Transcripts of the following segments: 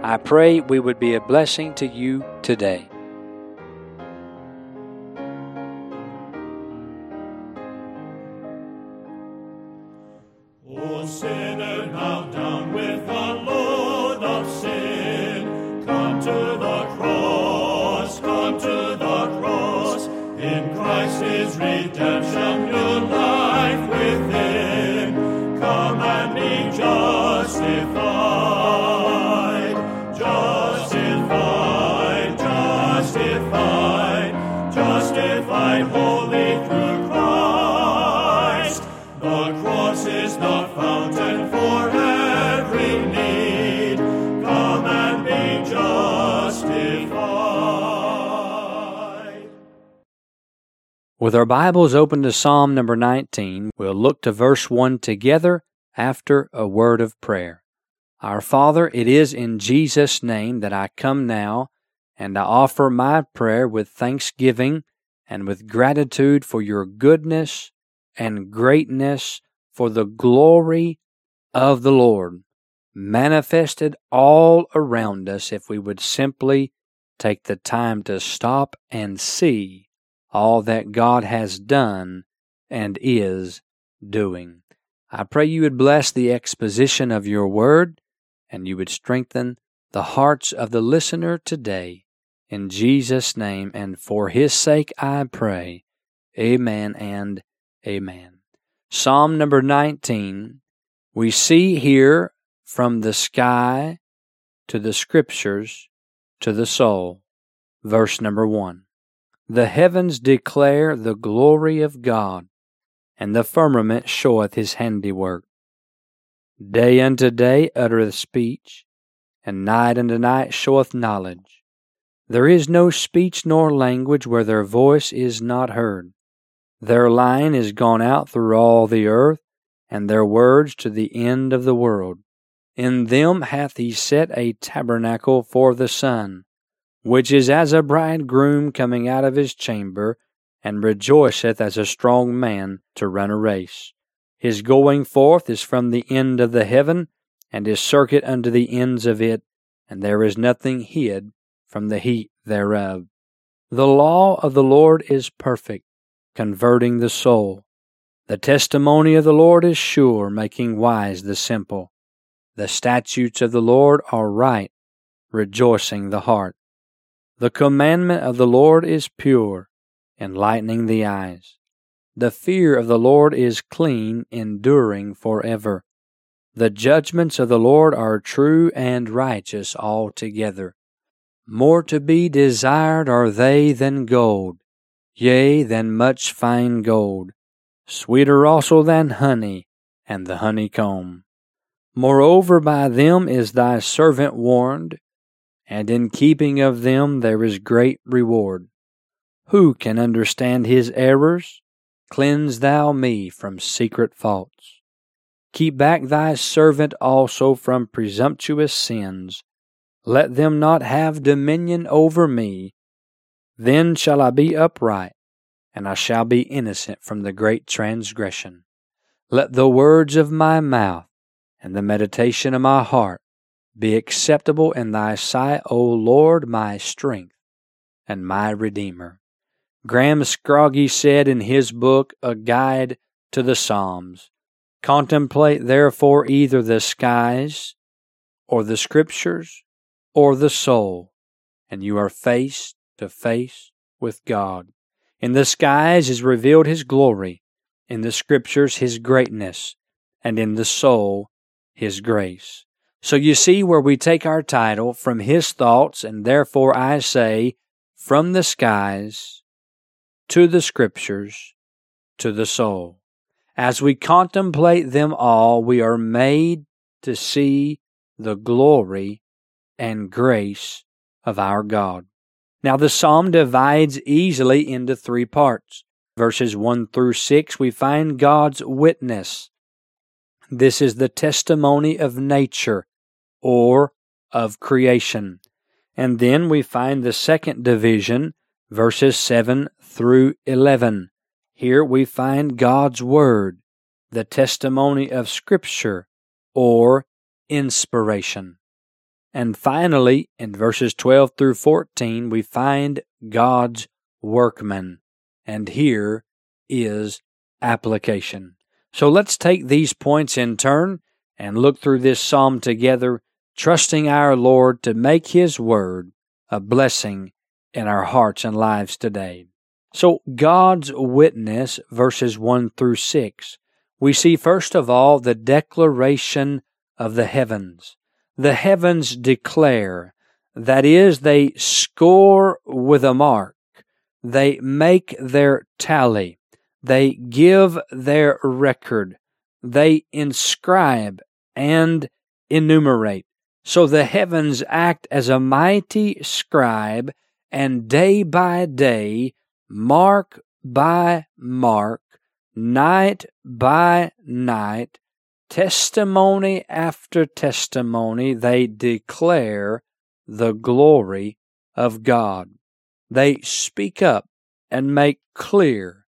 I pray we would be a blessing to you today. O sinner, bow down with the load of sin. Come to the cross, come to the cross. In Christ is redemption, your life within. Come and be justified. Justified wholly through Christ. The cross is the fountain for every need. Come and be justified. With our Bibles open to Psalm number 19, we'll look to verse 1 together after a word of prayer. Our Father, it is in Jesus' name that I come now, and I offer my prayer with thanksgiving and with gratitude for your goodness and greatness, for the glory of the Lord, manifested all around us if we would simply take the time to stop and see all that God has done and is doing. I pray you would bless the exposition of your word, and you would strengthen the hearts of the listener today. In Jesus' name and for His sake I pray, amen and amen. Psalm number 19, we see here from the sky to the Scriptures to the soul. Verse number 1, the heavens declare the glory of God, and the firmament showeth His handiwork. Day unto day uttereth speech, and night unto night showeth knowledge. There is no speech nor language where their voice is not heard. Their line is gone out through all the earth, and their words to the end of the world. In them hath He set a tabernacle for the sun, which is as a bridegroom coming out of his chamber, and rejoiceth as a strong man to run a race. His going forth is from the end of the heaven, and his circuit unto the ends of it, and there is nothing hid from the heat thereof. The law of the Lord is perfect, converting the soul. The testimony of the Lord is sure, making wise the simple. The statutes of the Lord are right, rejoicing the heart. The commandment of the Lord is pure, enlightening the eyes. The fear of the Lord is clean, enduring forever. The judgments of the Lord are true and righteous altogether. More to be desired are they than gold, yea, than much fine gold, sweeter also than honey and the honeycomb. Moreover, by them is thy servant warned, and in keeping of them there is great reward. Who can understand his errors? Cleanse thou me from secret faults. Keep back thy servant also from presumptuous sins. Let them not have dominion over me. Then shall I be upright, and I shall be innocent from the great transgression. Let the words of my mouth and the meditation of my heart be acceptable in thy sight, O Lord, my strength and my Redeemer. Graham Scroggie said in his book, A Guide to the Psalms, contemplate therefore either the skies or the Scriptures, or the soul, and you are faced to face with God. In the skies is revealed His glory, in the Scriptures His greatness, and in the soul His grace. So you see where we take our title, From His Thoughts, and therefore I say, from the skies to the Scriptures to the soul. As we contemplate them all, we are made to see the glory and grace of our God. Now the psalm divides easily into three parts. Verses 1 through 6, we find God's witness. This is the testimony of nature, or of creation. And then we find the second division, verses 7 through 11. Here we find God's Word, the testimony of Scripture, or inspiration. And finally, in verses 12 through 14, we find God's workman. And here is application. So let's take these points in turn and look through this psalm together, trusting our Lord to make His Word a blessing in our hearts and lives today. So, God's witness, verses 1 through 6. We see, first of all, the declaration of the heavens. The heavens declare, that is, they score with a mark. They make their tally. They give their record. They inscribe and enumerate. So the heavens act as a mighty scribe, and day by day, mark by mark, night by night, testimony after testimony, they declare the glory of God. They speak up and make clear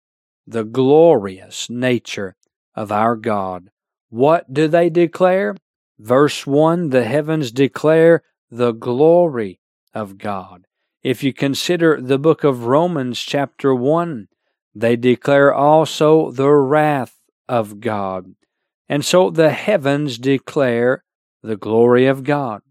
the glorious nature of our God. What do they declare? Verse 1, the heavens declare the glory of God. If you consider the book of Romans chapter 1, they declare also the wrath of God. And so the heavens declare the glory of God.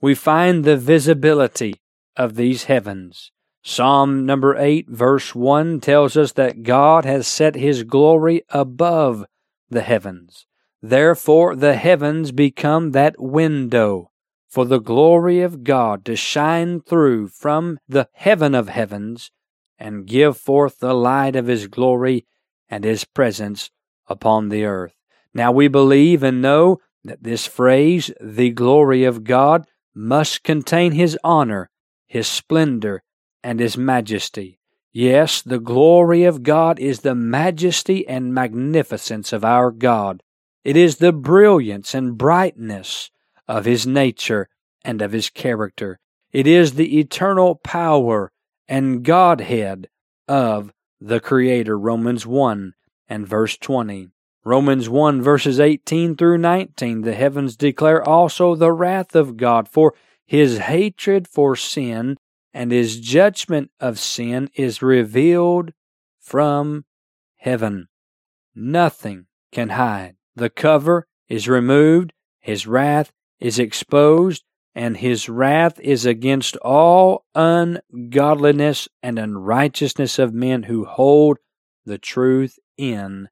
We find the visibility of these heavens. Psalm number 8 verse 1 tells us that God has set His glory above the heavens. Therefore the heavens become that window for the glory of God to shine through from the heaven of heavens and give forth the light of His glory and His presence upon the earth. Now we believe and know that this phrase, the glory of God, must contain His honor, His splendor, and His majesty. Yes, the glory of God is the majesty and magnificence of our God. It is the brilliance and brightness of His nature and of His character. It is the eternal power and Godhead of the Creator, Romans 1 and verse 20. Romans 1 verses 18 through 19, the heavens declare also the wrath of God, for His hatred for sin and His judgment of sin is revealed from heaven. Nothing can hide. The cover is removed, His wrath is exposed, and His wrath is against all ungodliness and unrighteousness of men who hold the truth in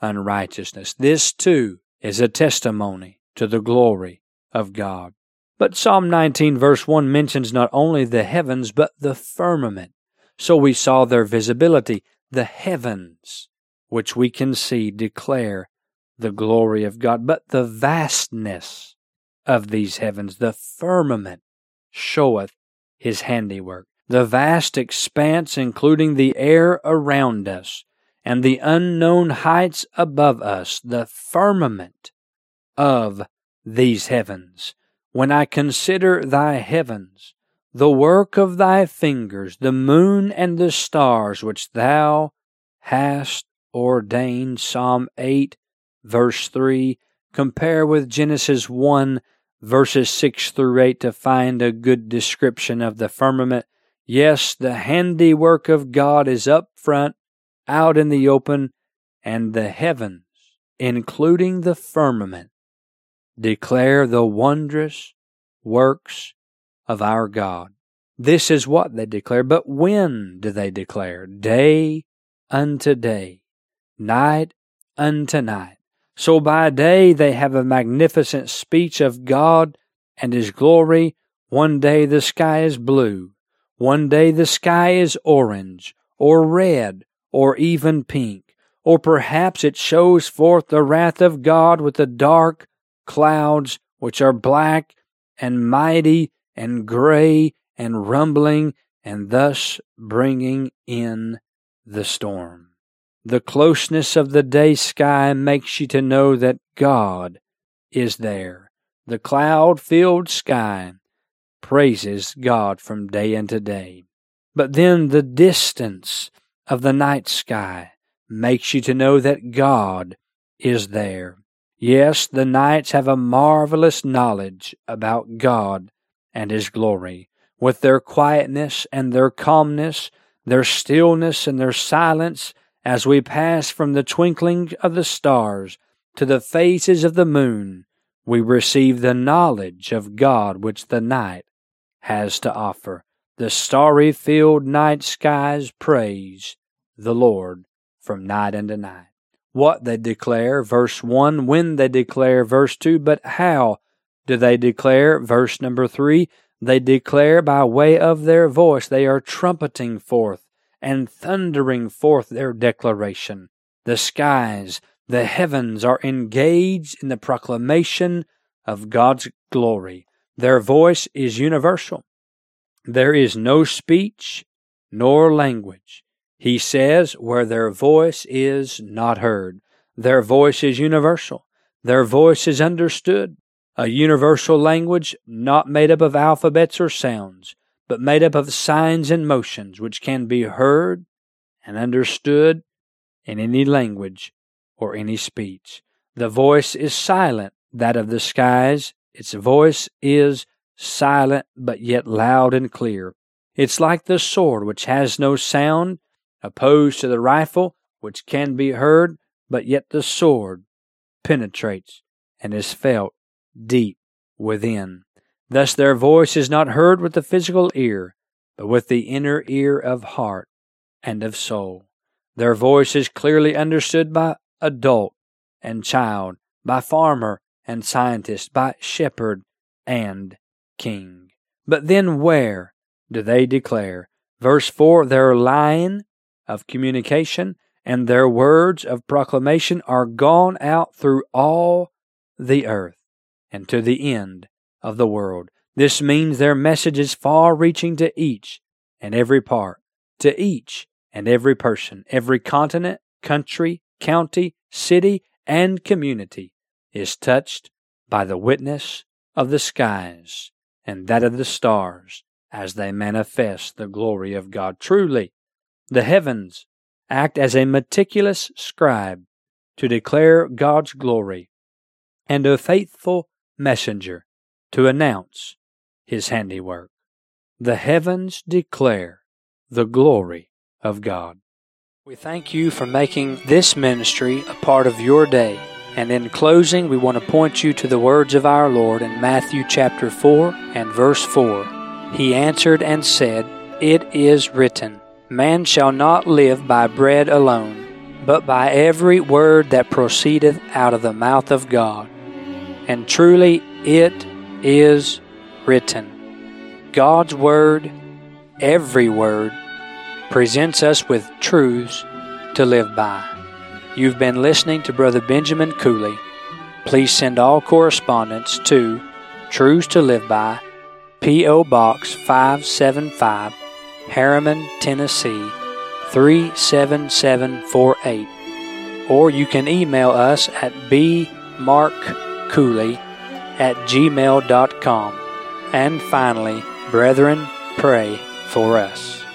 unrighteousness. This too is a testimony to the glory of God. But Psalm 19 verse 1 mentions not only the heavens, but the firmament. So we saw their visibility. The heavens, which we can see, declare the glory of God, but the vastness of these heavens, the firmament, showeth His handiwork. The vast expanse, including the air around us, and the unknown heights above us, the firmament of these heavens. When I consider Thy heavens, the work of Thy fingers, the moon and the stars which Thou hast ordained, Psalm 8, verse 3, compare with Genesis 1, verses 6 through 8 to find a good description of the firmament. Yes, the handiwork of God is up front, out in the open, and the heavens, including the firmament, declare the wondrous works of our God. This is what they declare, but when do they declare? Day unto day, night unto night. So by day they have a magnificent speech of God and His glory. One day the sky is blue, one day the sky is orange, or red, or even pink, or perhaps it shows forth the wrath of God with the dark clouds which are black and mighty and gray and rumbling, and thus bringing in the storm. The closeness of the day sky makes you to know that God is there. The cloud-filled sky praises God from day unto day. But then the distance of the night sky makes you to know that God is there. Yes, the nights have a marvelous knowledge about God and His glory. With their quietness and their calmness, their stillness and their silence, as we pass from the twinkling of the stars to the phases of the moon, we receive the knowledge of God which the night has to offer. The starry-filled night skies praise the Lord from night unto night. What they declare, verse 1, when they declare, verse 2, but how do they declare, verse number 3, they declare by way of their voice. They are trumpeting forth and thundering forth their declaration. The skies, the heavens are engaged in the proclamation of God's glory. Their voice is universal. There is no speech nor language, he says, where their voice is not heard. Their voice is universal. Their voice is understood. A universal language not made up of alphabets or sounds, but made up of signs and motions which can be heard and understood in any language or any speech. The voice is silent, that of the skies. Its voice is silent, but yet loud and clear. It's like the sword which has no sound, opposed to the rifle which can be heard, but yet the sword penetrates and is felt deep within. Thus their voice is not heard with the physical ear, but with the inner ear of heart and of soul. Their voice is clearly understood by adult and child, by farmer and scientist, by shepherd and king. But then where do they declare? Verse 4, their line of communication and their words of proclamation are gone out through all the earth, and to the end of the world. This means their message is far-reaching to each and every part, to each and every person. Every continent, country, county, city, and community is touched by the witness of the skies and that of the stars as they manifest the glory of God. Truly, the heavens act as a meticulous scribe to declare God's glory, and a faithful messenger to announce His handiwork. The heavens declare the glory of God. We thank you for making this ministry a part of your day. And in closing, we want to point you to the words of our Lord in Matthew chapter 4 and verse 4. He answered and said, "It is written, man shall not live by bread alone, but by every word that proceedeth out of the mouth of God." And truly, it is written. God's Word, every word, presents us with truths to live by. You've been listening to Brother Benjamin Cooley. Please send all correspondence to Truths to Live By, P.O. Box 575, Harriman, Tennessee, 37748. Or you can email us at bmarkcooley@gmail.com. And finally, brethren, pray for us.